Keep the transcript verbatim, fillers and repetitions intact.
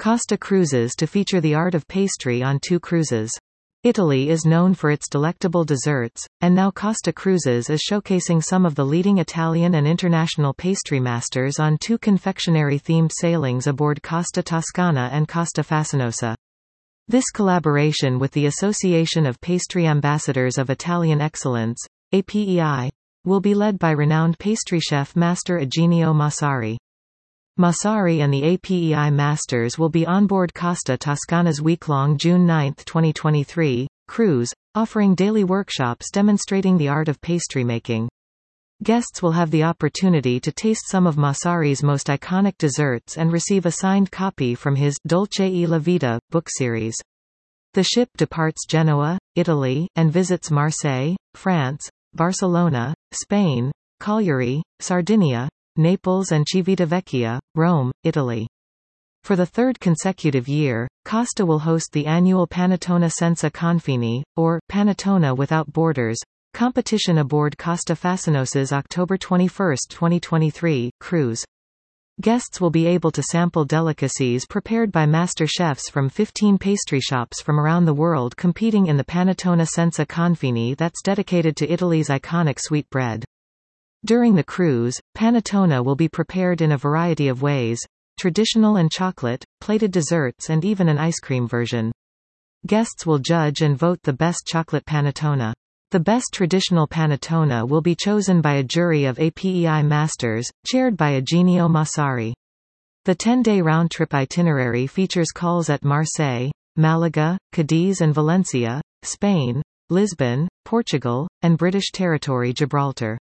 Costa Cruises to feature the art of pastry on two cruises. Italy is known for its delectable desserts, and now Costa Cruises is showcasing some of the leading Italian and international pastry masters on two confectionery-themed sailings aboard Costa Toscana and Costa Fascinosa. This collaboration with the Association of Pastry Ambassadors of Italian Excellence, A P E I, will be led by renowned pastry chef Master Eugenio Massari. Massari and the A P E I Masters will be onboard Costa Toscana's week-long June ninth, twenty twenty-three, cruise, offering daily workshops demonstrating the art of pastry making. Guests will have the opportunity to taste some of Massari's most iconic desserts and receive a signed copy from his Dolce e la Vita book series. The ship departs Genoa, Italy, and visits Marseille, France, Barcelona, Spain, Cagliari, Sardinia, Naples and Civitavecchia, Rome, Italy. For the third consecutive year, Costa will host the annual Panettone Senza Confini, or Panettone Without Borders, competition aboard Costa Fascinosa's October twenty-first, twenty twenty-three, cruise. Guests will be able to sample delicacies prepared by master chefs from fifteen pastry shops from around the world competing in the Panettone Senza Confini that's dedicated to Italy's iconic sweet bread. During the cruise, panettone will be prepared in a variety of ways, traditional and chocolate, plated desserts and even an ice cream version. Guests will judge and vote the best chocolate panettone. The best traditional panettone will be chosen by a jury of A P E I Masters, chaired by Eugenio Massari. The ten-day round-trip itinerary features calls at Marseille, Malaga, Cadiz and Valencia, Spain, Lisbon, Portugal, and British territory Gibraltar.